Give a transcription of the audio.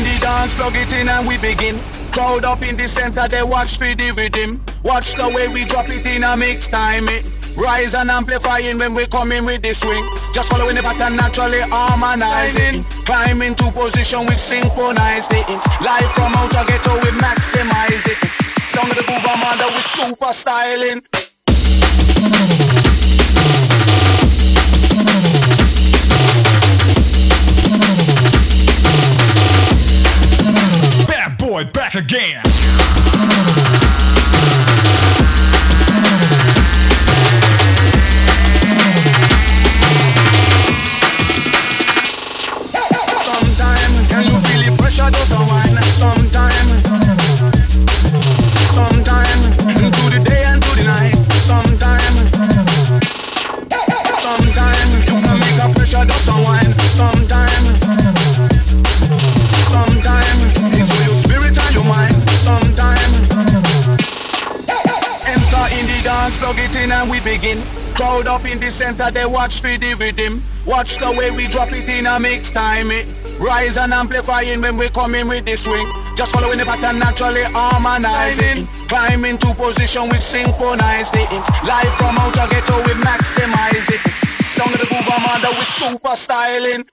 in the dance, plug it in and we begin. Crowd up in the center, they watch for the rhythm. Watch the way we drop it in a mix time it. Rise and amplifying when we come in with the swing. Just following the pattern, naturally harmonizing. Climb into position, we synchronize the inch. Live from outer ghetto, we maximize it. Song of the Groove Armada, we super styling. Bad boy, back again. Plug it in and we begin. Crowd up in the center, they watch for the rhythm. Watch the way we drop it in a mix time it. Rise and amplifying when we come in with the swing. Just following the pattern, naturally harmonizing. Climb into position, we synchronize the inch. Live from outer ghetto, we maximize it. Sound of the Groove Armada, we super styling.